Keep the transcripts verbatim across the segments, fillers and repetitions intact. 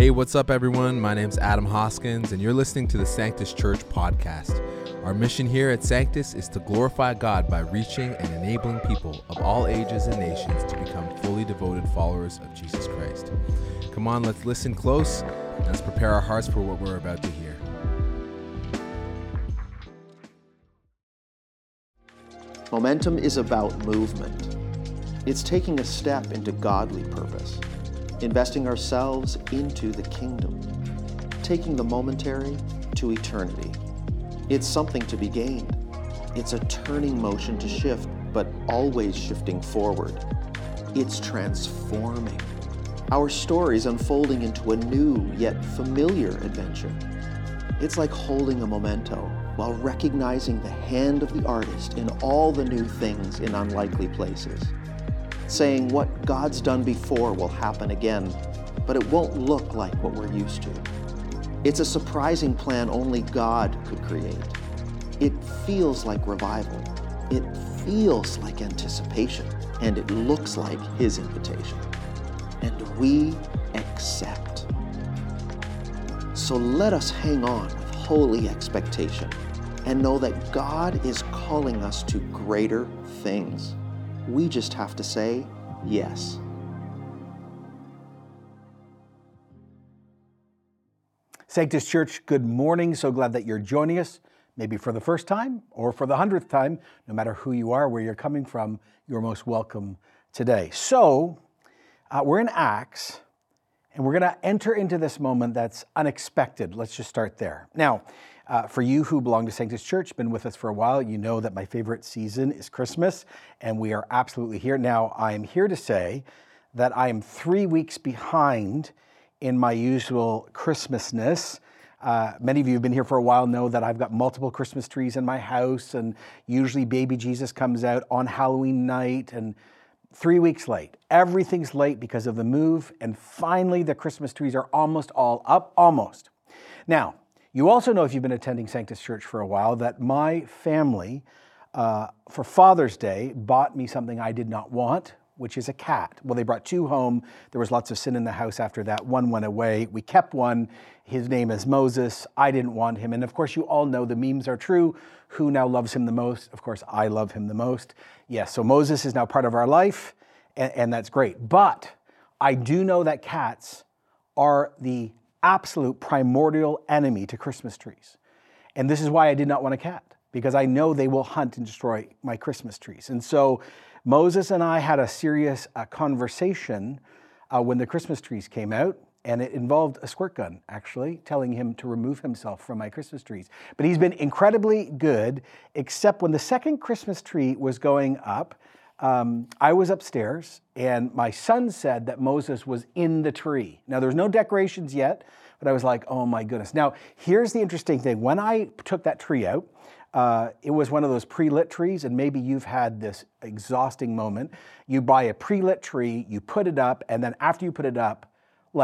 Hey, what's up, everyone? My name's Adam Hoskins, and you're listening to the Sanctus Church podcast. Our mission here at Sanctus is to glorify God by reaching and enabling people of all ages and nations to become fully devoted followers of Jesus Christ. Come on, let's listen close, and let's prepare our hearts for what we're about to hear. Momentum is about movement. It's taking a step into godly purpose, investing ourselves into the kingdom, taking the momentary to eternity. It's something to be gained. It's a turning motion to shift, but always shifting forward. It's transforming. Our story's unfolding into a new yet familiar adventure. It's like holding a memento while recognizing the hand of the artist in all the new things in unlikely places, saying what God's done before will happen again, but it won't look like what we're used to. It's a surprising plan only God could create. It feels like revival. It feels like anticipation, and it looks like His invitation. And we accept. So let us hang on with holy expectation and know that God is calling us to greater things. We just have to say yes. Sanctus Church, good morning. So glad that you're joining us, maybe for the first time or for the hundredth time. No matter who you are, where you're coming from, you're most welcome today. So uh, we're in Acts, and we're going to enter into this moment that's unexpected. Let's just start there. Now, Uh, for you who belong to Sanctus Church, been with us for a while, you know that my favorite season is Christmas, and we are absolutely here. Now, I'm here to say that I am three weeks behind in my usual Christmasness. Uh, many of you who've been here for a while know that I've got multiple Christmas trees in my house, and usually baby Jesus comes out on Halloween night, and three weeks late. Everything's late because of the move, and finally the Christmas trees are almost all up, almost. Now, you also know, if you've been attending Sanctus Church for a while, that my family, uh, for Father's Day, bought me something I did not want, which is a cat. Well, they brought two home. There was lots of sin in the house after that. One went away. We kept one. His name is Moses. I didn't want him. And of course, you all know the memes are true. Who now loves him the most? Of course, I love him the most. Yes, so Moses is now part of our life, and, and that's great. But I do know that cats are the absolute primordial enemy to Christmas trees. And this is why I did not want a cat, because I know they will hunt and destroy my Christmas trees. And so Moses and I had a serious uh, conversation uh, when the Christmas trees came out, and it involved a squirt gun, actually, telling him to remove himself from my Christmas trees. But he's been incredibly good, except when the second Christmas tree was going up, Um, I was upstairs, and my son said that Moses was in the tree. Now, there's no decorations yet, but I was like, oh my goodness. Now, here's the interesting thing. When I took that tree out, uh, it was one of those pre-lit trees, and maybe you've had this exhausting moment. You buy a pre-lit tree, you put it up, and then after you put it up,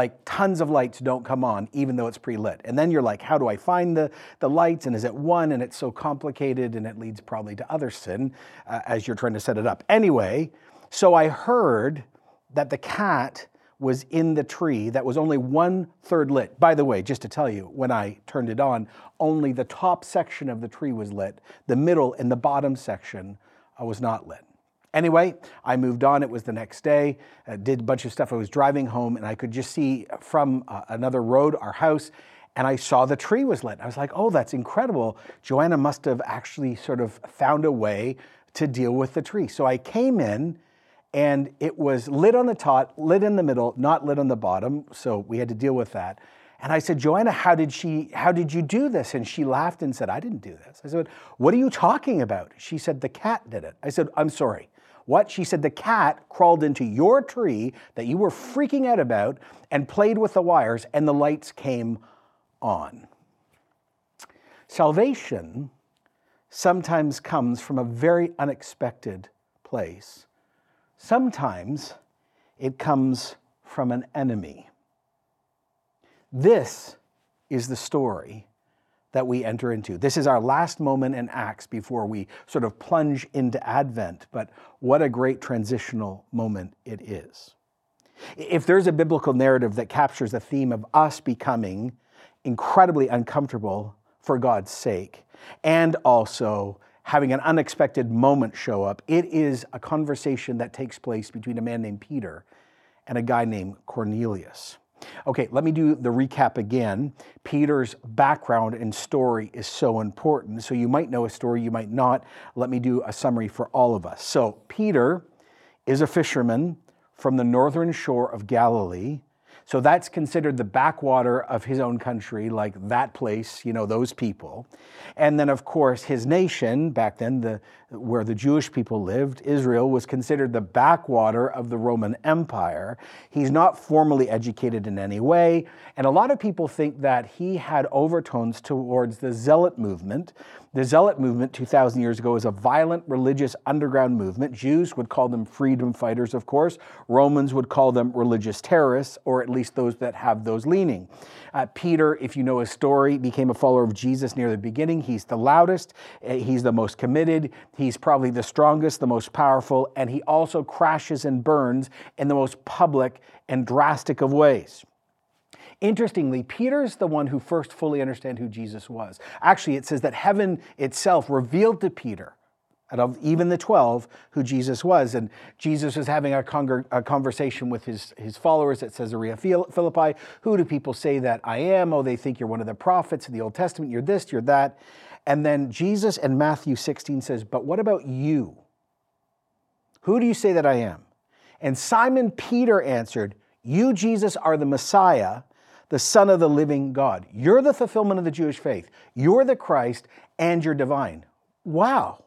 like tons of lights don't come on, even though it's pre-lit. And then you're like, how do I find the, the lights? And is it one? And it's so complicated, and it leads probably to other sin uh, as you're trying to set it up. Anyway, so I heard that the cat was in the tree that was only one third lit. By the way, just to tell you, when I turned it on, only the top section of the tree was lit. The middle and the bottom section uh, was not lit. Anyway, I moved on. It was the next day. I did a bunch of stuff. I was driving home, and I could just see from uh, another road, our house, and I saw the tree was lit. I was like, oh, that's incredible. Joanna must have actually sort of found a way to deal with the tree. So I came in, and it was lit on the top, lit in the middle, not lit on the bottom. So we had to deal with that. And I said, Joanna, how did she? How did you do this? And she laughed and said, I didn't do this. I said, what are you talking about? She said, the cat did it. I said, I'm sorry. What? She said, the cat crawled into your tree that you were freaking out about and played with the wires, and the lights came on. Salvation sometimes comes from a very unexpected place. Sometimes it comes from an enemy. This is the story that we enter into. This is our last moment in Acts before we sort of plunge into Advent, but what a great transitional moment it is. If there's a biblical narrative that captures the theme of us becoming incredibly uncomfortable for God's sake, and also having an unexpected moment show up, it is a conversation that takes place between a man named Peter and a guy named Cornelius. Okay, let me do the recap again. Peter's background and story is so important, so you might know a story, you might not. Let me do a summary for all of us. So Peter is a fisherman from the northern shore of Galilee. So that's considered the backwater of his own country, like that place, you know, those people. And then, of course, his nation, back then, the, where the Jewish people lived, Israel, was considered the backwater of the Roman Empire. He's not formally educated in any way. And a lot of people think that he had overtones towards the Zealot movement. The Zealot movement two thousand years ago is a violent religious underground movement. Jews would call them freedom fighters, of course. Romans would call them religious terrorists, or at least those that have those leaning. Uh, Peter, if you know his story, became a follower of Jesus near the beginning. He's the loudest, he's the most committed, he's probably the strongest, the most powerful, and he also crashes and burns in the most public and drastic of ways. Interestingly, Peter's the one who first fully understood who Jesus was. Actually, it says that heaven itself revealed to Peter, out of even the twelve, who Jesus was. And Jesus was having a, con- a conversation with his, his followers at Caesarea Philippi. Who do people say that I am? Oh, they think you're one of the prophets in the Old Testament. You're this, you're that. And then Jesus in Matthew sixteen says, but what about you? Who do you say that I am? And Simon Peter answered, you, Jesus, are the Messiah, the Son of the living God. You're the fulfillment of the Jewish faith. You're the Christ, and you're divine. Wow.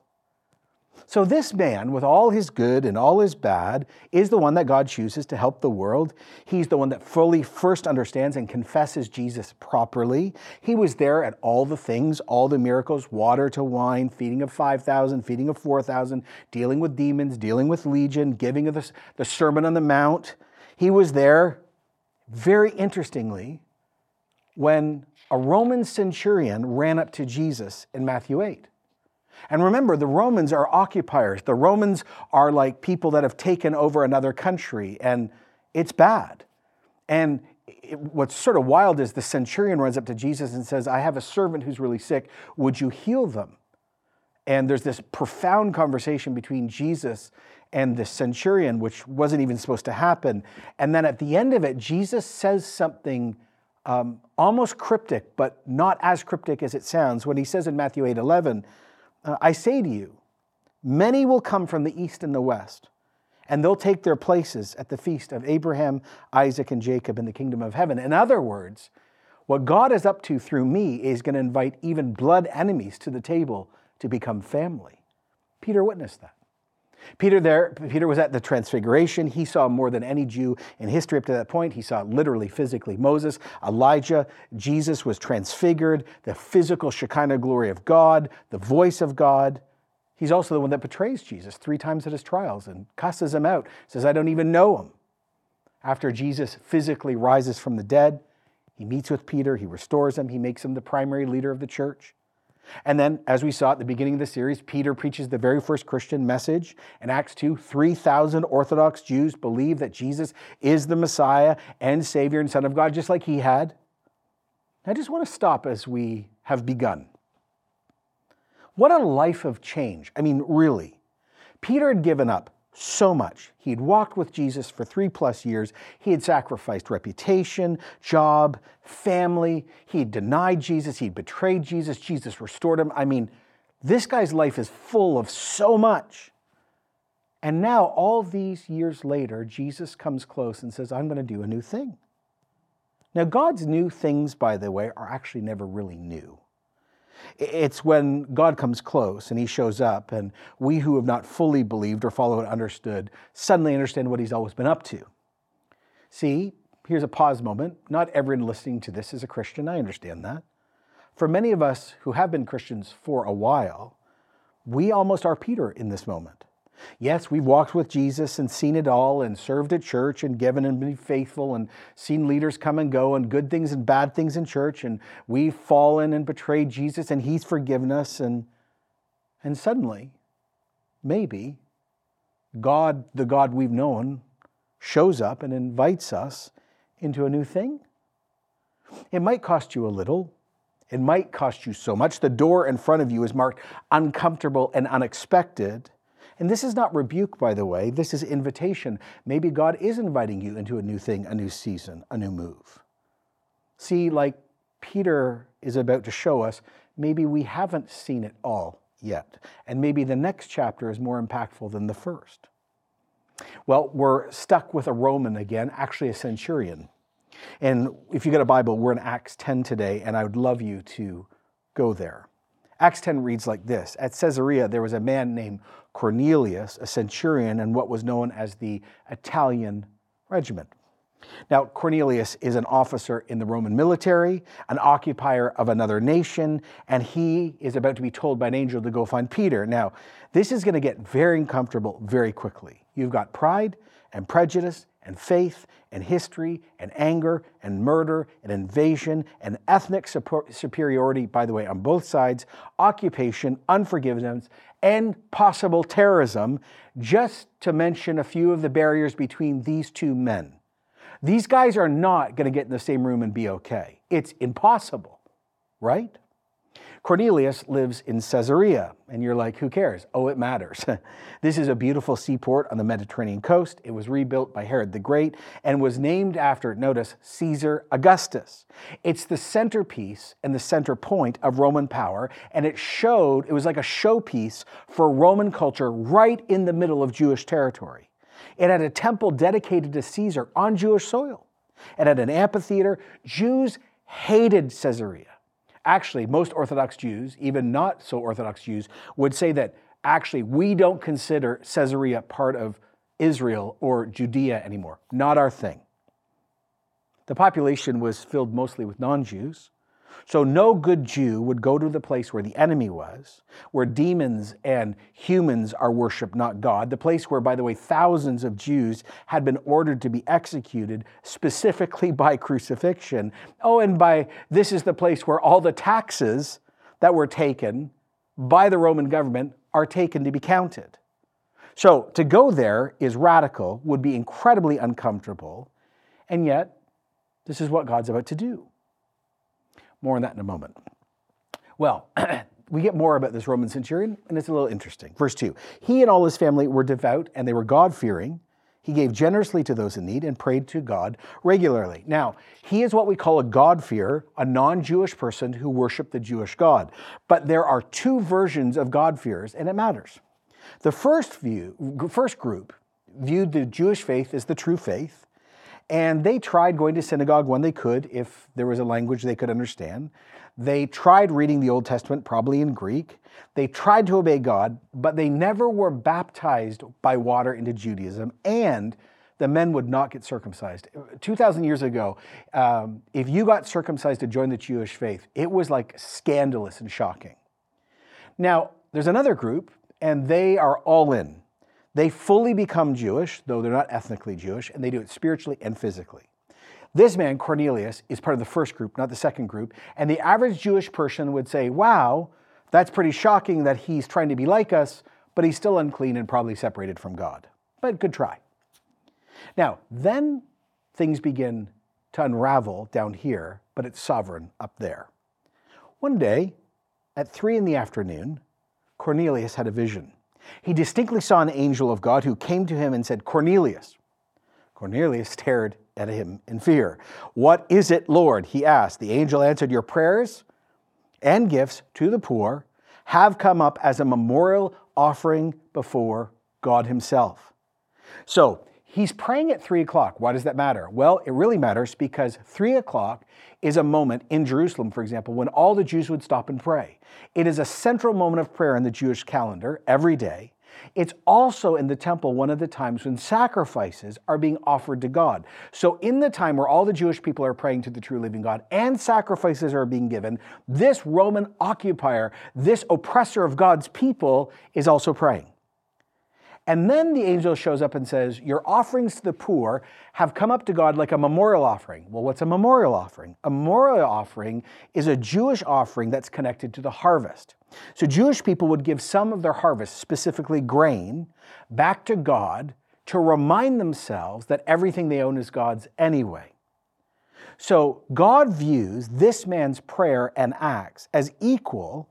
So this man, with all his good and all his bad, is the one that God chooses to help the world. He's the one that fully first understands and confesses Jesus properly. He was there at all the things, all the miracles, water to wine, feeding of five thousand, feeding of four thousand, dealing with demons, dealing with legion, giving of the, the Sermon on the Mount. He was there. Very interestingly, when a Roman centurion ran up to Jesus in Matthew eight. And remember, the Romans are occupiers. The Romans are like people that have taken over another country, and it's bad. And it, what's sort of wild is the centurion runs up to Jesus and says, I have a servant who's really sick. Would you heal them? And there's this profound conversation between Jesus and the centurion, which wasn't even supposed to happen. And then at the end of it, Jesus says something um, almost cryptic, but not as cryptic as it sounds. When he says in Matthew eight eleven, uh, I say to you, many will come from the east and the west, and they'll take their places at the feast of Abraham, Isaac, and Jacob in the kingdom of heaven. In other words, what God is up to through me is going to invite even blood enemies to the table to become family. Peter witnessed that. Peter there, Peter was at the Transfiguration. He saw more than any Jew in history up to that point. He saw literally, physically, Moses, Elijah. Jesus was transfigured, the physical Shekinah glory of God, the voice of God. He's also the one that betrays Jesus three times at his trials and cusses him out, says, I don't even know him. After Jesus physically rises from the dead, he meets with Peter, he restores him, he makes him the primary leader of the church. And then, as we saw at the beginning of the series, Peter preaches the very first Christian message. In Acts two, three thousand Orthodox Jews believe that Jesus is the Messiah and Savior and Son of God, just like he had. I just want to stop as we have begun. What a life of change. I mean, really. Peter had given up so much. He'd walked with Jesus for three plus years. He had sacrificed reputation, job, family. He'd denied Jesus. He'd betrayed Jesus. Jesus restored him. I mean, this guy's life is full of so much. And now, all these years later, Jesus comes close and says, I'm going to do a new thing. Now, God's new things, by the way, are actually never really new. It's when God comes close and he shows up, and we who have not fully believed or followed and understood suddenly understand what he's always been up to. See, here's a pause moment. Not everyone listening to this is a Christian. I understand that. For many of us who have been Christians for a while, we almost are Peter in this moment. Yes, we've walked with Jesus and seen it all and served at church and given and been faithful and seen leaders come and go and good things and bad things in church, and we've fallen and betrayed Jesus and he's forgiven us, and and suddenly, maybe, God, the God we've known, shows up and invites us into a new thing. It might cost you a little. It might cost you so much. The door in front of you is marked uncomfortable and unexpected. And this is not rebuke, by the way. This is invitation. Maybe God is inviting you into a new thing, a new season, a new move. See, like Peter is about to show us, maybe we haven't seen it all yet. And maybe the next chapter is more impactful than the first. Well, we're stuck with a Roman again, actually a centurion. And if you got a Bible, we're in Acts ten today, and I would love you to go there. Acts ten reads like this. At Caesarea, there was a man named Cornelius, a centurion in what was known as the Italian regiment. Now, Cornelius is an officer in the Roman military, an occupier of another nation, and he is about to be told by an angel to go find Peter. Now, this is going to get very uncomfortable very quickly. You've got pride and prejudice and faith and history and anger and murder and invasion and ethnic superiority, by the way, on both sides, occupation, unforgiveness, and possible terrorism, just to mention a few of the barriers between these two men. These guys are not going to get in the same room and be okay. It's impossible, right? Cornelius lives in Caesarea, and you're like, who cares? Oh, it matters. This is a beautiful seaport on the Mediterranean coast. It was rebuilt by Herod the Great and was named after, notice, Caesar Augustus. It's the centerpiece and the center point of Roman power, and it showed, it was like a showpiece for Roman culture right in the middle of Jewish territory. It had a temple dedicated to Caesar on Jewish soil. It had an amphitheater. Jews hated Caesarea. Actually, most Orthodox Jews, even not so Orthodox Jews, would say that actually we don't consider Caesarea part of Israel or Judea anymore. Not our thing. The population was filled mostly with non-Jews. So no good Jew would go to the place where the enemy was, where demons and humans are worshipped, not God. The place where, by the way, thousands of Jews had been ordered to be executed specifically by crucifixion. Oh, and by this is the place where all the taxes that were taken by the Roman government are taken to be counted. So to go there is radical, would be incredibly uncomfortable, and yet this is what God's about to do. More on that in a moment. Well, we get more about this Roman centurion, and it's a little interesting. Verse two, he and all his family were devout, and they were God-fearing. He gave generously to those in need and prayed to God regularly. Now, he is what we call a God-fearer, a non-Jewish person who worshiped the Jewish God. But there are two versions of God-fearers, and it matters. The first view, first group viewed the Jewish faith as the true faith, and they tried going to synagogue when they could, if there was a language they could understand. They tried reading the Old Testament, probably in Greek. They tried to obey God, but they never were baptized by water into Judaism, and the men would not get circumcised. two thousand years ago, um, if you got circumcised to join the Jewish faith, it was like scandalous and shocking. Now, there's another group, and they are all in. They fully become Jewish, though they're not ethnically Jewish, and they do it spiritually and physically. This man, Cornelius, is part of the first group, not the second group, and the average Jewish person would say, wow, that's pretty shocking that he's trying to be like us, but he's still unclean and probably separated from God. But good try. Now, then things begin to unravel down here, but it's sovereign up there. One day, at three in the afternoon, Cornelius had a vision. He distinctly saw an angel of God who came to him and said, Cornelius. Cornelius stared at him in fear. What is it, Lord? He asked. The angel answered, your prayers and gifts to the poor have come up as a memorial offering before God himself. So he's praying at three o'clock. Why does that matter? Well, it really matters because three o'clock is a moment in Jerusalem, for example, when all the Jews would stop and pray. It is a central moment of prayer in the Jewish calendar every day. It's also in the temple one of the times when sacrifices are being offered to God. So in the time where all the Jewish people are praying to the true living God and sacrifices are being given, this Roman occupier, this oppressor of God's people, is also praying. And then the angel shows up and says, your offerings to the poor have come up to God like a memorial offering. Well, what's a memorial offering? A memorial offering is a Jewish offering that's connected to the harvest. So Jewish people would give some of their harvest, specifically grain, back to God to remind themselves that everything they own is God's anyway. So God views this man's prayer and acts as equal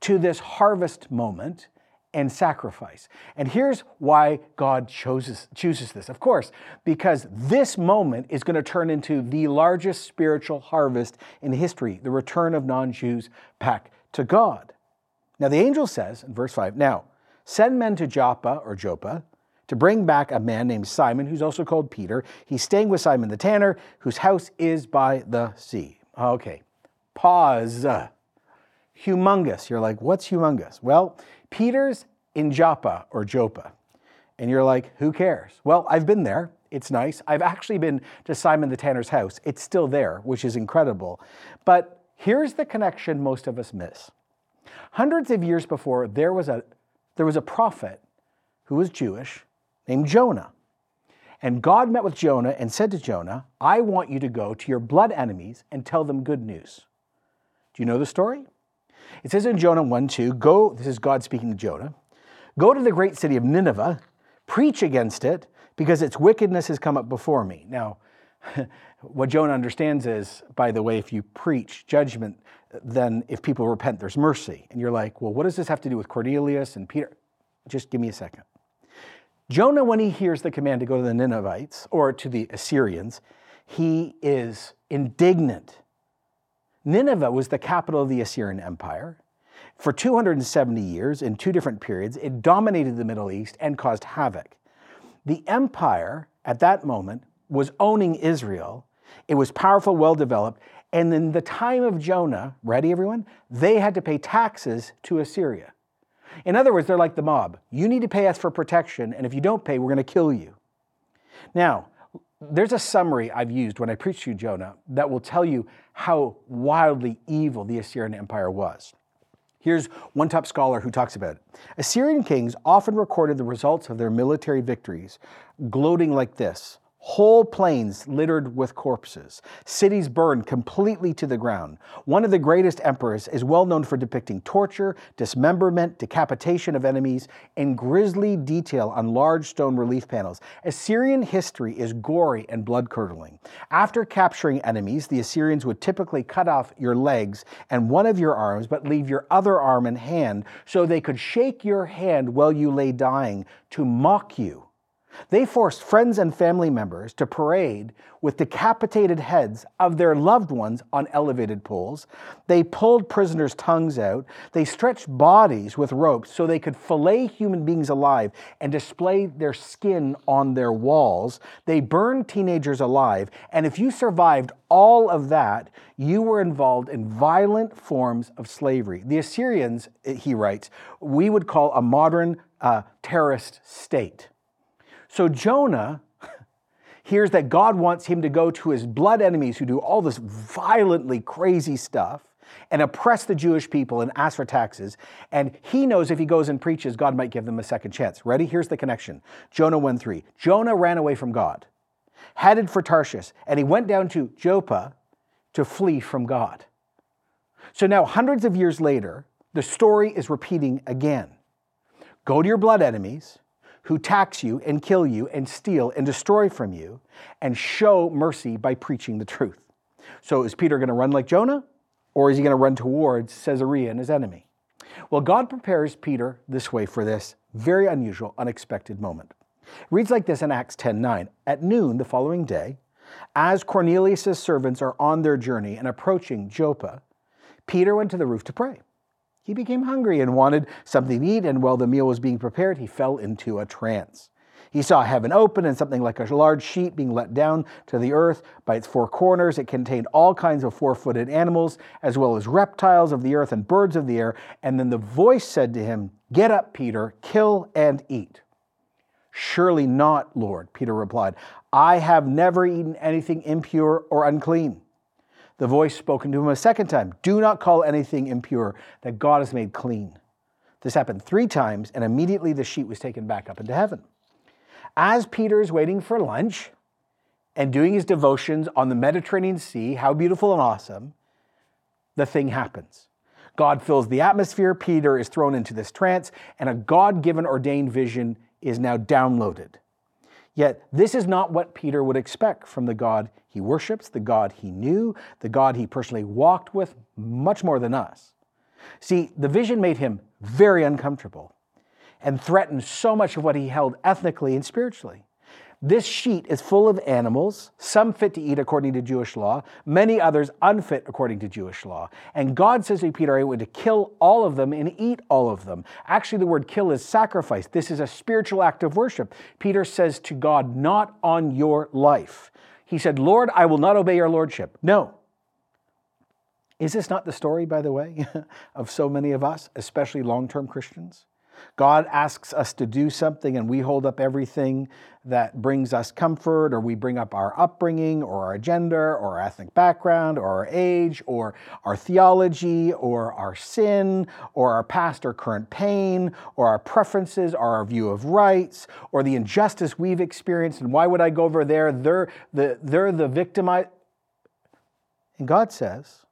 to this harvest moment and sacrifice. And here's why God chooses, chooses this. Of course, because this moment is going to turn into the largest spiritual harvest in history, the return of non-Jews back to God. Now the angel says in verse five, "Now send men to Joppa," or Joppa, "to bring back a man named Simon, who's also called Peter. He's staying with Simon the Tanner, whose house is by the sea." Okay, pause. Humongous. You're like, what's humongous? Well, Peter's in Joppa or Joppa. And you're like, who cares? Well, I've been there. It's nice. I've actually been to Simon the Tanner's house. It's still there, which is incredible. But here's the connection most of us miss. Hundreds of years before, there was a, there was a prophet who was Jewish named Jonah. And God met with Jonah and said to Jonah, "I want you to go to your blood enemies and tell them good news." Do you know the story? It says in Jonah one two, "Go," this is God speaking to Jonah, "go to the great city of Nineveh, preach against it, because its wickedness has come up before me." Now, what Jonah understands is, by the way, if you preach judgment, then if people repent, there's mercy. And you're like, well, what does this have to do with Cornelius and Peter? Just give me a second. Jonah, when he hears the command to go to the Ninevites, or to the Assyrians, he is indignant. Nineveh was the capital of the Assyrian Empire. For two hundred seventy years, in two different periods, it dominated the Middle East and caused havoc. The empire, at that moment, was owning Israel. It was powerful, well-developed, and in the time of Jonah, ready everyone? They had to pay taxes to Assyria. In other words, they're like the mob. You need to pay us for protection, and if you don't pay, we're going to kill you. Now, there's a summary I've used when I preached to you, Jonah, that will tell you how wildly evil the Assyrian Empire was. Here's one top scholar who talks about it. "Assyrian kings often recorded the results of their military victories, gloating like this: whole plains littered with corpses, cities burned completely to the ground. One of the greatest emperors is well known for depicting torture, dismemberment, decapitation of enemies, and grisly detail on large stone relief panels. Assyrian history is gory and blood-curdling. After capturing enemies, the Assyrians would typically cut off your legs and one of your arms, but leave your other arm and hand so they could shake your hand while you lay dying to mock you. They forced friends and family members to parade with decapitated heads of their loved ones on elevated poles. They pulled prisoners' tongues out. They stretched bodies with ropes so they could fillet human beings alive and display their skin on their walls. They burned teenagers alive. And if you survived all of that, you were involved in violent forms of slavery. The Assyrians," he writes, "we would call a modern uh, terrorist state." So Jonah hears that God wants him to go to his blood enemies who do all this violently crazy stuff and oppress the Jewish people and ask for taxes. And he knows if he goes and preaches, God might give them a second chance. Ready? Here's the connection. Jonah one three. "Jonah ran away from God, headed for Tarshish, and he went down to Joppa to flee from God." So now hundreds of years later, the story is repeating again. Go to your blood enemies who tax you and kill you and steal and destroy from you, and show mercy by preaching the truth. So is Peter going to run like Jonah, or is he going to run towards Caesarea and his enemy? Well, God prepares Peter this way for this very unusual, unexpected moment. It reads like this in Acts ten nine. "At noon the following day, as Cornelius' servants are on their journey and approaching Joppa, Peter went to the roof to pray. He became hungry and wanted something to eat, and while the meal was being prepared, he fell into a trance. He saw heaven open and something like a large sheet being let down to the earth by its four corners. It contained all kinds of four-footed animals, as well as reptiles of the earth and birds of the air. And then the voice said to him, 'Get up, Peter, kill and eat.' 'Surely not, Lord,' Peter replied. 'I have never eaten anything impure or unclean.' The voice spoken to him a second time, 'Do not call anything impure that God has made clean.' This happened three times, and immediately the sheet was taken back up into heaven." As Peter is waiting for lunch and doing his devotions on the Mediterranean Sea, how beautiful and awesome, the thing happens. God fills the atmosphere, Peter is thrown into this trance, and a God-given ordained vision is now downloaded. Yet this is not what Peter would expect from the God he worships, the God he knew, the God he personally walked with much more than us. See, the vision made him very uncomfortable and threatened so much of what he held ethnically and spiritually. This sheet is full of animals, some fit to eat according to Jewish law, many others unfit according to Jewish law. And God says to Peter, I want to kill all of them and eat all of them. Actually, the word kill is sacrifice. This is a spiritual act of worship. Peter says to God, not on your life. He said, Lord, I will not obey your lordship. No. Is this not the story, by the way, of so many of us, especially long-term Christians? God asks us to do something and we hold up everything that brings us comfort, or we bring up our upbringing or our gender or our ethnic background or our age or our theology or our sin or our past or current pain or our preferences or our view of rights or the injustice we've experienced. And why would I go over there? They're the, they're the victimized. And God says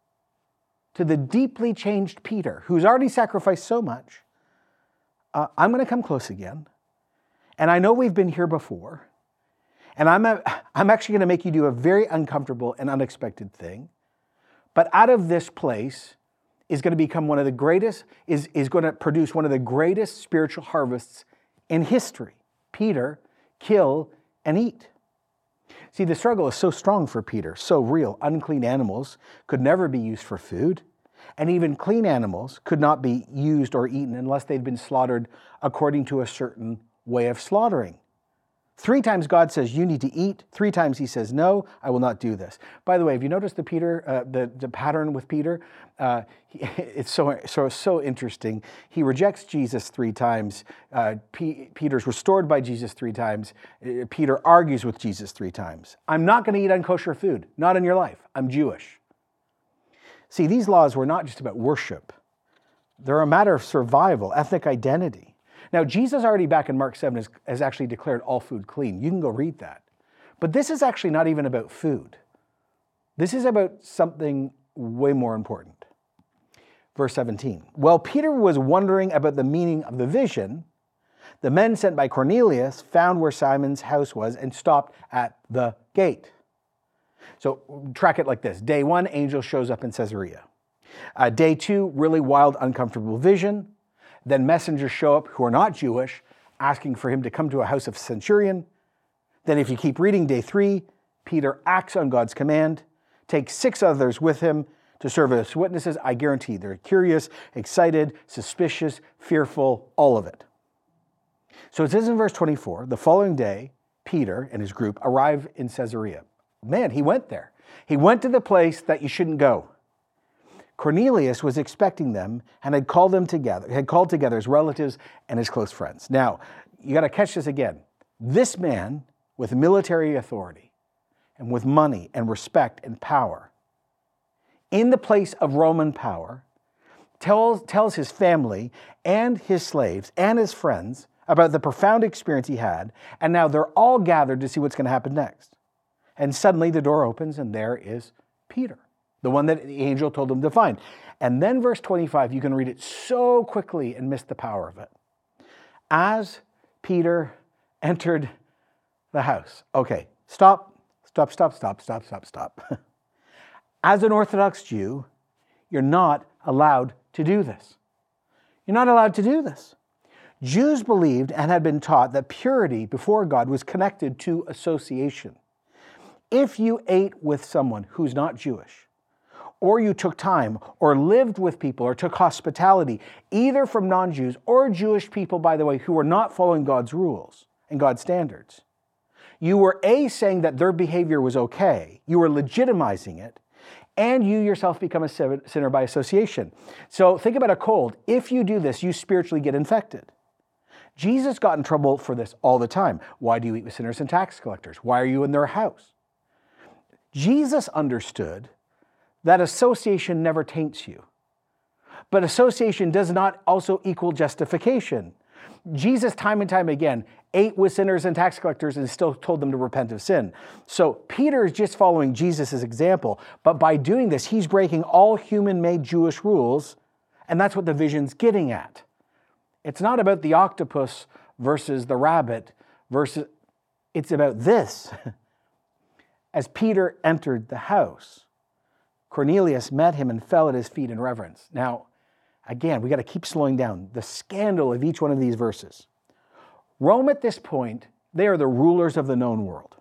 to the deeply changed Peter, who's already sacrificed so much, Uh, I'm going to come close again, and I know we've been here before, and I'm, a, I'm actually going to make you do a very uncomfortable and unexpected thing, but out of this place is going to become one of the greatest, is, is going to produce one of the greatest spiritual harvests in history. Peter, kill and eat. See, the struggle is so strong for Peter, so real. Unclean animals could never be used for food. And even clean animals could not be used or eaten unless they'd been slaughtered according to a certain way of slaughtering. Three times God says, you need to eat. Three times he says, no, I will not do this. By the way, have you noticed the Peter, uh, the, the pattern with Peter? Uh, he, it's so, so, so interesting. He rejects Jesus three times. Uh, P- Peter's restored by Jesus three times. Uh, Peter argues with Jesus three times. I'm not going to eat unkosher food. Not in your life. I'm Jewish. See, these laws were not just about worship. They're a matter of survival, ethnic identity. Now, Jesus already back in Mark seven has, has actually declared all food clean. You can go read that. But this is actually not even about food. This is about something way more important. Verse seventeen. While Peter was wondering about the meaning of the vision, the men sent by Cornelius found where Simon's house was and stopped at the gate. So track it like this. Day one, angel shows up in Caesarea. Uh, day two, really wild, uncomfortable vision. Then messengers show up who are not Jewish, asking for him to come to a house of centurion. Then if you keep reading, day three, Peter acts on God's command, takes six others with him to serve as witnesses. I guarantee they're curious, excited, suspicious, fearful, all of it. So it says in verse twenty-four, the following day, Peter and his group arrive in Caesarea. Man, he went there. He went to the place that you shouldn't go. Cornelius was expecting them and had called them together, had called together his relatives and his close friends. Now, you got to catch this again. This man with military authority and with money and respect and power, in the place of Roman power, tells, tells his family and his slaves and his friends about the profound experience he had, and now they're all gathered to see what's going to happen next. And suddenly the door opens and there is Peter, the one that the angel told him to find. And then verse twenty-five, you can read it so quickly and miss the power of it. As Peter entered the house. Okay, stop, stop, stop, stop, stop, stop, stop. As an Orthodox Jew, you're not allowed to do this. You're not allowed to do this. Jews believed and had been taught that purity before God was connected to association. If you ate with someone who's not Jewish, or you took time, or lived with people, or took hospitality, either from non-Jews or Jewish people, by the way, who were not following God's rules and God's standards, you were A, saying that their behavior was okay, you were legitimizing it, and you yourself become a sinner by association. So think about a cold. If you do this, you spiritually get infected. Jesus got in trouble for this all the time. Why do you eat with sinners and tax collectors? Why are you in their house? Jesus understood that association never taints you, but association does not also equal justification. Jesus, time and time again, ate with sinners and tax collectors and still told them to repent of sin. So Peter is just following Jesus' example, but by doing this, he's breaking all human-made Jewish rules, and that's what the vision's getting at. It's not about the octopus versus the rabbit versus... It's about this. As Peter entered the house, Cornelius met him and fell at his feet in reverence. Now, again, we got to keep slowing down the scandal of each one of these verses. Rome at this point, they are the rulers of the known world.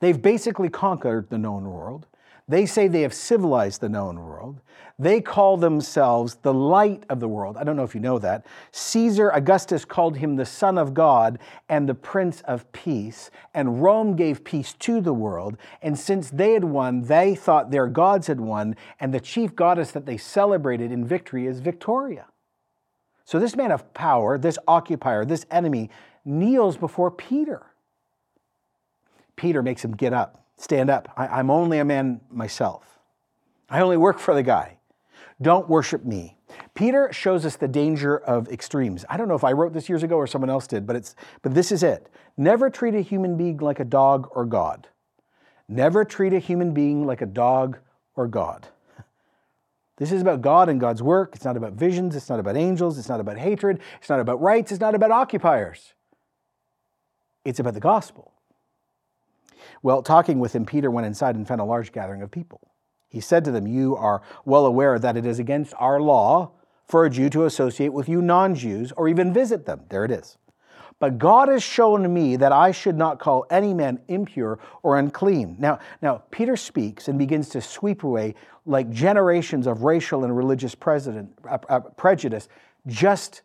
They've basically conquered the known world. They say they have civilized the known world. They call themselves the light of the world. I don't know if you know that. Caesar Augustus called him the Son of God and the Prince of Peace, and Rome gave peace to the world. And since they had won, they thought their gods had won, and the chief goddess that they celebrated in victory is Victoria. So this man of power, this occupier, this enemy, kneels before Peter. Peter makes him get up. Stand up. I, I'm only a man myself. I only work for the guy. Don't worship me. Peter shows us the danger of extremes. I don't know if I wrote this years ago or someone else did, but it's but this is it. Never treat a human being like a dog or God. Never treat a human being like a dog or God. This is about God and God's work. It's not about visions. It's not about angels. It's not about hatred. It's not about rights. It's not about occupiers. It's about the gospel. Well, talking with him, Peter went inside and found a large gathering of people. He said to them, "You are well aware that it is against our law for a Jew to associate with you non-Jews or even visit them." There it is. "But God has shown me that I should not call any man impure or unclean." Now, now Peter speaks and begins to sweep away like generations of racial and religious precedent, uh, uh, prejudice just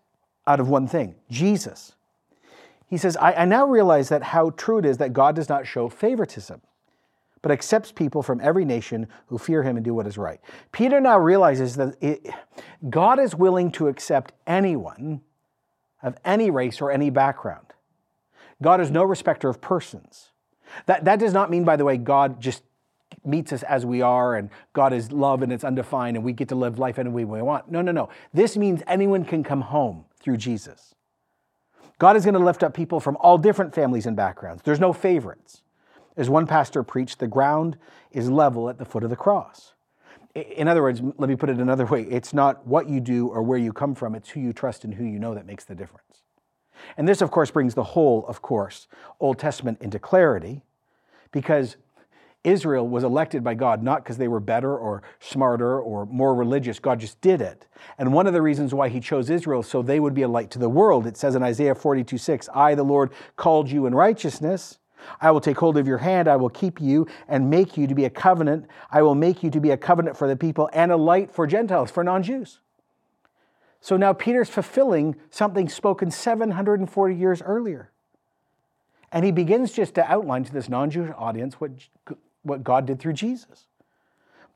out of one thing, Jesus. He says, I, I now realize that how true it is that God does not show favoritism, but accepts people from every nation who fear him and do what is right. Peter now realizes that it, God is willing to accept anyone of any race or any background. God is no respecter of persons. That, that does not mean, by the way, God just meets us as we are and God is love and it's undefined and we get to live life any way we want. No, no, no. This means anyone can come home through Jesus. God is going to lift up people from all different families and backgrounds. There's no favorites. As one pastor preached, the ground is level at the foot of the cross. In other words, let me put it another way. It's not what you do or where you come from. It's who you trust and who you know that makes the difference. And this, of course, brings the whole, of course, Old Testament into clarity, because Israel was elected by God not because they were better or smarter or more religious. God just did it. And one of the reasons why he chose Israel, so they would be a light to the world. It says in Isaiah forty-two six, "I, the Lord, called you in righteousness. I will take hold of your hand. I will keep you and make you to be a covenant. I will make you to be a covenant for the people and a light for Gentiles," for non-Jews. So now Peter's fulfilling something spoken seven hundred forty years earlier. And he begins just to outline to this non-Jewish audience what what God did through Jesus.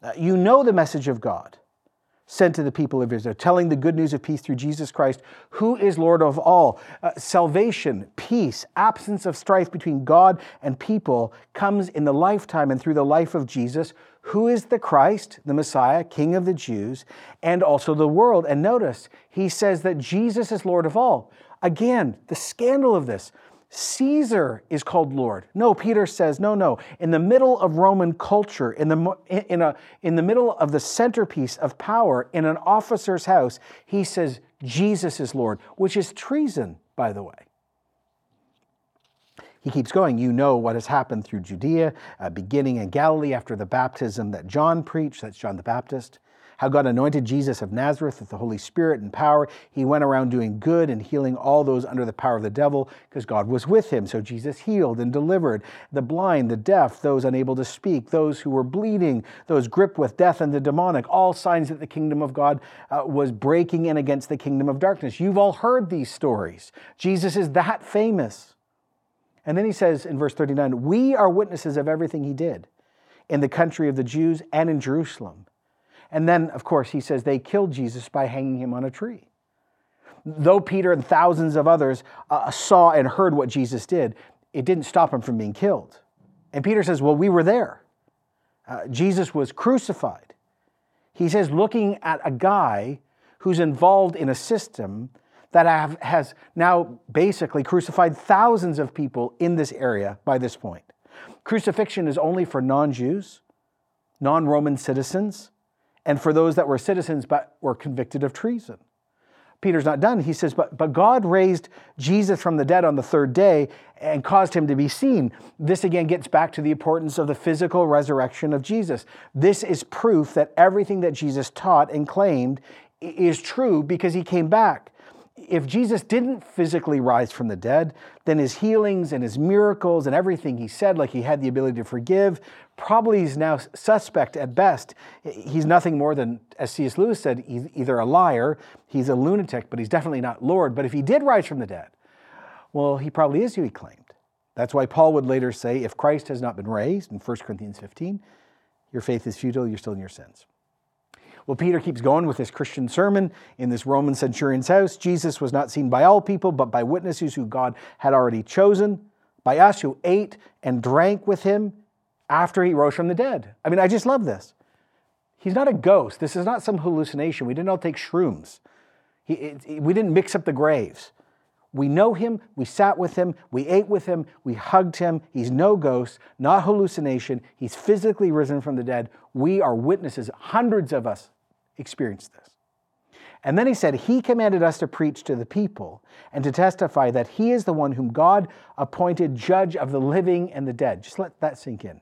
Uh, you know the message of God sent to the people of Israel, telling the good news of peace through Jesus Christ, who is Lord of all. Uh, salvation, peace, absence of strife between God and people comes in the lifetime and through the life of Jesus, who is the Christ, the Messiah, King of the Jews, and also the world. And notice, he says that Jesus is Lord of all. Again, the scandal of this. Caesar is called Lord. No, Peter says, no, no. In the middle of Roman culture, in the in a in the middle of the centerpiece of power, in an officer's house, he says, Jesus is Lord, which is treason, by the way. He keeps going. You know what has happened through Judea, uh, beginning in Galilee after the baptism that John preached, that's John the Baptist. How God anointed Jesus of Nazareth with the Holy Spirit and power. He went around doing good and healing all those under the power of the devil because God was with him. So Jesus healed and delivered the blind, the deaf, those unable to speak, those who were bleeding, those gripped with death and the demonic, all signs that the kingdom of God uh, was breaking in against the kingdom of darkness. You've all heard these stories. Jesus is that famous. And then he says in verse thirty-nine, "We are witnesses of everything he did in the country of the Jews and in Jerusalem." And then, of course, he says they killed Jesus by hanging him on a tree. Though Peter and thousands of others uh, saw and heard what Jesus did, it didn't stop him from being killed. And Peter says, well, we were there. Uh, Jesus was crucified. He says, looking at a guy who's involved in a system that have, has now basically crucified thousands of people in this area by this point. Crucifixion is only for non-Jews, non-Roman citizens, and for those that were citizens but were convicted of treason. Peter's not done. He says, but, but God raised Jesus from the dead on the third day and caused him to be seen. This again gets back to the importance of the physical resurrection of Jesus. This is proof that everything that Jesus taught and claimed is true because he came back. If Jesus didn't physically rise from the dead, then his healings and his miracles and everything he said, like he had the ability to forgive, probably is now suspect at best. He's nothing more than, as C S Lewis said, he's either a liar, he's a lunatic, but he's definitely not Lord. But if he did rise from the dead, well, he probably is who he claimed. That's why Paul would later say, if Christ has not been raised, in First Corinthians fifteen, your faith is futile, you're still in your sins. Well, Peter keeps going with this Christian sermon in this Roman centurion's house. Jesus was not seen by all people, but by witnesses who God had already chosen, by us who ate and drank with him after he rose from the dead. I mean, I just love this. He's not a ghost. This is not some hallucination. We didn't all take shrooms. He, it, it, we didn't mix up the graves. We know him. We sat with him. We ate with him. We hugged him. He's no ghost, not hallucination. He's physically risen from the dead. We are witnesses. Hundreds of us experienced this. And then he said, he commanded us to preach to the people and to testify that he is the one whom God appointed judge of the living and the dead. Just let that sink in.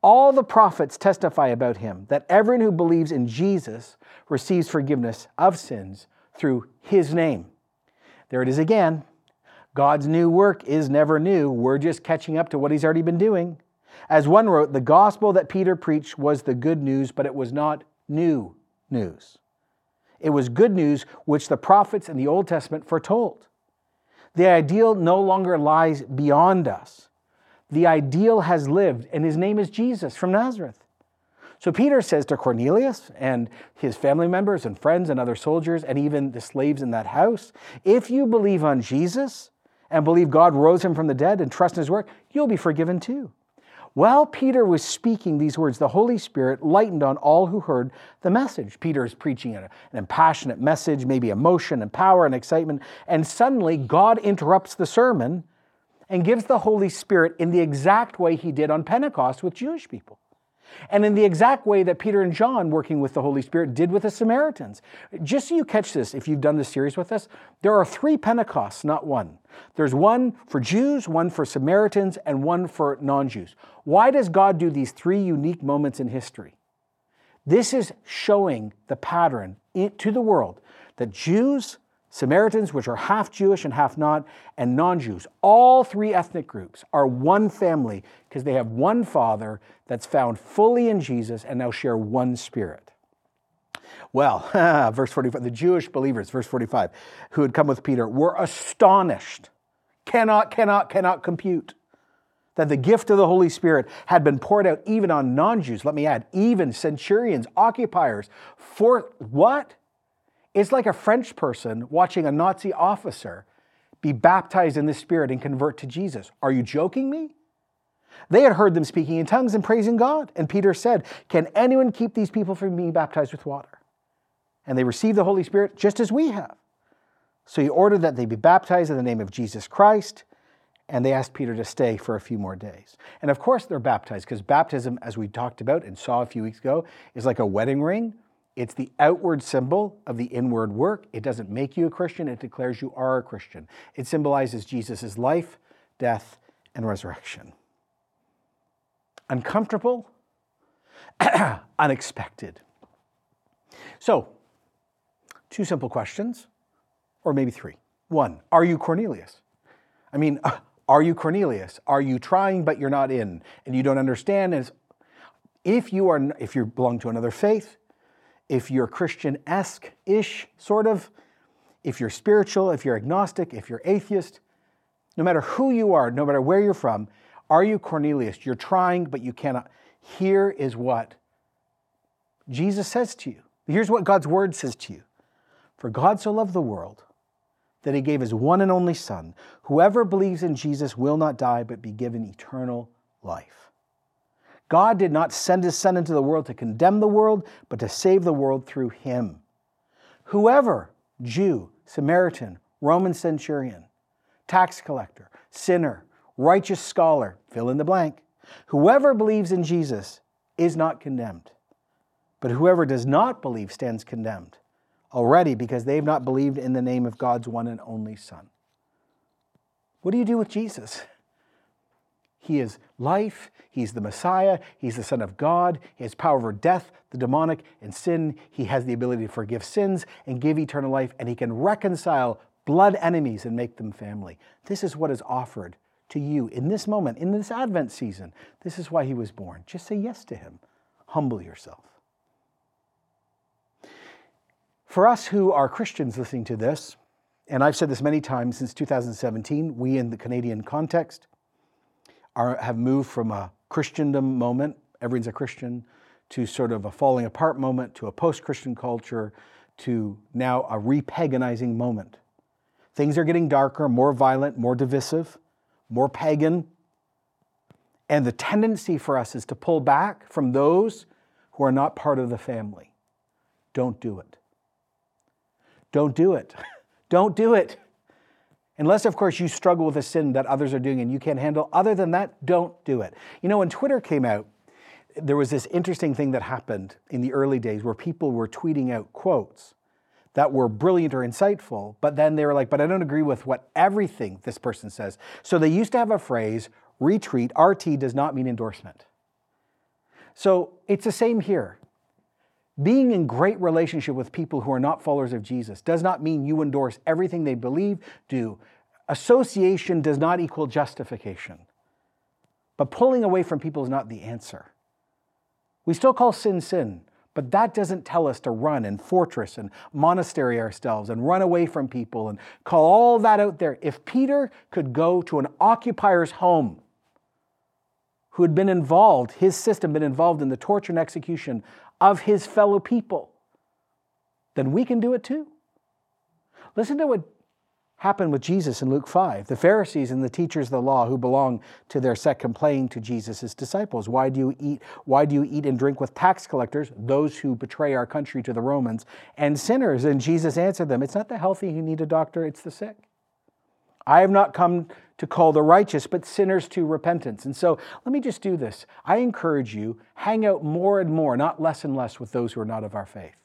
All the prophets testify about him, that everyone who believes in Jesus receives forgiveness of sins through his name. There it is again. God's new work is never new. We're just catching up to what he's already been doing. As one wrote, the gospel that Peter preached was the good news, but it was not new news. It was good news which the prophets in the Old Testament foretold. The ideal no longer lies beyond us. The ideal has lived, and his name is Jesus from Nazareth. So Peter says to Cornelius and his family members and friends and other soldiers and even the slaves in that house, if you believe on Jesus and believe God rose him from the dead and trust in his work, you'll be forgiven too. While Peter was speaking these words, the Holy Spirit lightened on all who heard the message. Peter is preaching an impassionate message, maybe emotion and power and excitement, and suddenly God interrupts the sermon and gives the Holy Spirit in the exact way he did on Pentecost with Jewish people. And in the exact way that Peter and John, working with the Holy Spirit, did with the Samaritans. Just so you catch this, if you've done this series with us, there are three Pentecosts, not one. There's one for Jews, one for Samaritans, and one for non-Jews. Why does God do these three unique moments in history? This is showing the pattern to the world that Jews, Samaritans, which are half Jewish and half not, and non-Jews, all three ethnic groups are one family because they have one Father that's found fully in Jesus and now share one Spirit. Well, verse forty-five, the Jewish believers, verse forty-five, who had come with Peter, were astonished, cannot, cannot, cannot compute that the gift of the Holy Spirit had been poured out even on non-Jews. Let me add, even centurions, occupiers, for what? It's like a French person watching a Nazi officer be baptized in the Spirit and convert to Jesus. Are you joking me? They had heard them speaking in tongues and praising God. And Peter said, can anyone keep these people from being baptized with water? And they received the Holy Spirit just as we have. So he ordered that they be baptized in the name of Jesus Christ. And they asked Peter to stay for a few more days. And of course they're baptized because baptism, as we talked about and saw a few weeks ago, is like a wedding ring. It's the outward symbol of the inward work. It doesn't make you a Christian. It declares you are a Christian. It symbolizes Jesus' life, death, and resurrection. Uncomfortable, unexpected. So, two simple questions, or maybe three. One, are you Cornelius? I mean, are you Cornelius? Are you trying, but you're not in, and you don't understand? And if you are, if you belong to another faith, if you're Christian-esque-ish, sort of, if you're spiritual, if you're agnostic, if you're atheist, no matter who you are, no matter where you're from, are you Cornelius? You're trying, but you cannot. Here is what Jesus says to you. Here's what God's word says to you. For God so loved the world that he gave his one and only Son. Whoever believes in Jesus will not die, but be given eternal life. God did not send his Son into the world to condemn the world, but to save the world through him. Whoever, Jew, Samaritan, Roman centurion, tax collector, sinner, righteous scholar, fill in the blank, whoever believes in Jesus is not condemned. But whoever does not believe stands condemned already because they've not believed in the name of God's one and only Son. What do you do with Jesus? He is life. He's the Messiah. He's the Son of God. He has power over death, the demonic, and sin. He has the ability to forgive sins and give eternal life, and he can reconcile blood enemies and make them family. This is what is offered to you in this moment, in this Advent season. This is why he was born. Just say yes to him. Humble yourself. For us who are Christians listening to this, and I've said this many times since two thousand seventeen, we in the Canadian context Are, have moved from a Christendom moment, everyone's a Christian, to sort of a falling apart moment, to a post-Christian culture, to now a repaganizing moment. Things are getting darker, more violent, more divisive, more pagan. And the tendency for us is to pull back from those who are not part of the family. Don't do it. Don't do it. Don't do it. Unless, of course, you struggle with a sin that others are doing and you can't handle. Other than that, don't do it. You know, when Twitter came out, there was this interesting thing that happened in the early days where people were tweeting out quotes that were brilliant or insightful, but then they were like, but I don't agree with what everything this person says. So they used to have a phrase, retweet, R T does not mean endorsement. So it's the same here. Being in great relationship with people who are not followers of Jesus does not mean you endorse everything they believe, do. Association does not equal justification. But pulling away from people is not the answer. We still call sin, sin, but that doesn't tell us to run and fortress and monastery ourselves and run away from people and call all that out there. If Peter could go to an occupier's home who had been involved, his sister had been involved in the torture and execution of his fellow people, then we can do it too. Listen to what happened with Jesus in Luke five. The Pharisees and the teachers of the law who belong to their sect complained to Jesus' disciples, why do you eat, why do you eat and drink with tax collectors, those who betray our country to the Romans, and sinners? And Jesus answered them, it's not the healthy who need a doctor, it's the sick. I have not come to call the righteous, but sinners to repentance. And so let me just do this. I encourage you, hang out more and more, not less and less, with those who are not of our faith.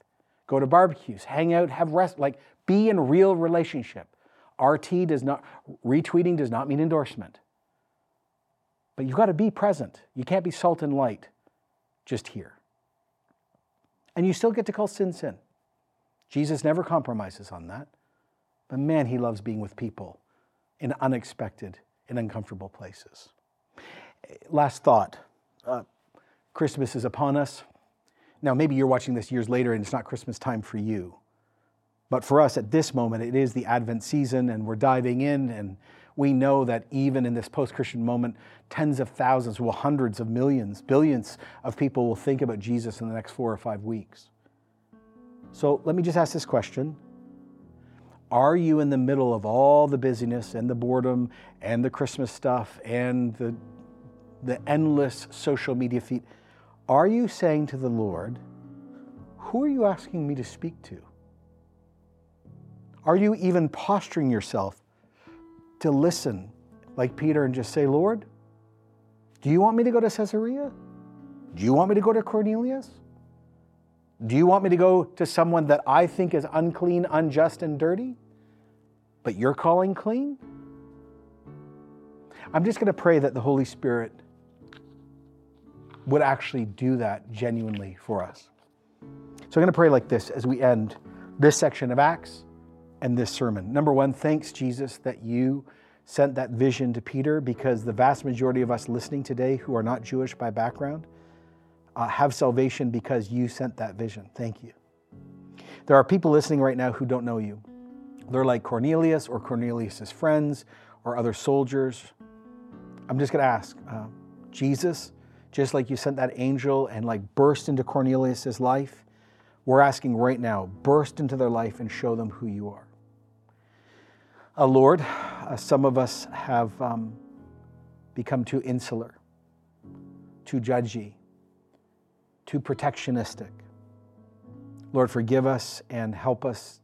Go to barbecues, hang out, have rest, like be in real relationship. R T does not, retweeting does not mean endorsement. But you've got to be present. You can't be salt and light just here. And you still get to call sin, sin. Jesus never compromises on that. But man, he loves being with people in unexpected and uncomfortable places. Last thought, uh, Christmas is upon us. Now, maybe you're watching this years later and it's not Christmas time for you. But for us at this moment, it is the Advent season and we're diving in, and we know that even in this post-Christian moment, tens of thousands, well, hundreds of millions, billions of people will think about Jesus in the next four or five weeks. So let me just ask this question. Are you in the middle of all the busyness and the boredom and the Christmas stuff and the, the endless social media feed? Are you saying to the Lord, who are you asking me to speak to? Are you even posturing yourself to listen like Peter and just say, Lord, do you want me to go to Caesarea? Do you want me to go to Cornelius? Do you want me to go to someone that I think is unclean, unjust, and dirty, but you're calling clean? I'm just going to pray that the Holy Spirit would actually do that genuinely for us. So I'm going to pray like this as we end this section of Acts and this sermon. Number one, thanks, Jesus, that you sent that vision to Peter, because the vast majority of us listening today who are not Jewish by background Uh, have salvation because you sent that vision. Thank you. There are people listening right now who don't know you. They're like Cornelius or Cornelius' friends or other soldiers. I'm just going to ask, uh, Jesus, just like you sent that angel and like burst into Cornelius' life, we're asking right now, burst into their life and show them who you are. Uh, Lord, uh, some of us have um, become too insular, too judgy, too protectionistic. Lord, forgive us and help us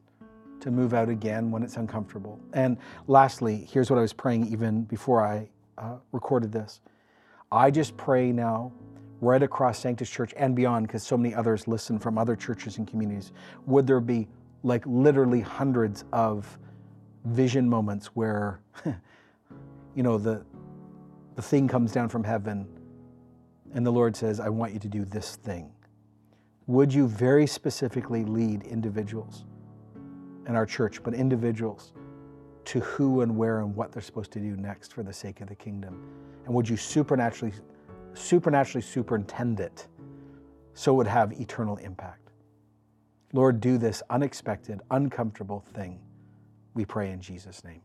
to move out again when it's uncomfortable. And lastly, here's what I was praying even before I uh, recorded this. I just pray now, right across Sanctus Church and beyond, because so many others listen from other churches and communities, would there be like literally hundreds of vision moments where, you know, the the thing comes down from heaven and the Lord says, I want you to do this thing. Would you very specifically lead individuals in our church, but individuals to who and where and what they're supposed to do next for the sake of the kingdom? And would you supernaturally, supernaturally superintend it so it would have eternal impact? Lord, do this unexpected, uncomfortable thing, we pray in Jesus' name.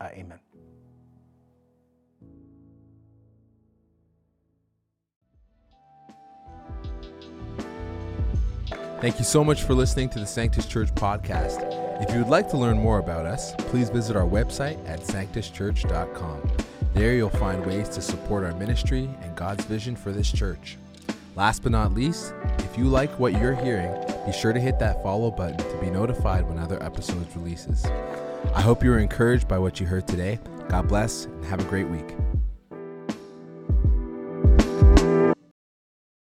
Uh, amen. Thank you so much for listening to the Sanctus Church podcast. If you would like to learn more about us, please visit our website at sanctus church dot com. There you'll find ways to support our ministry and God's vision for this church. Last but not least, if you like what you're hearing, be sure to hit that follow button to be notified when other episodes releases. I hope you were encouraged by what you heard today. God bless and have a great week.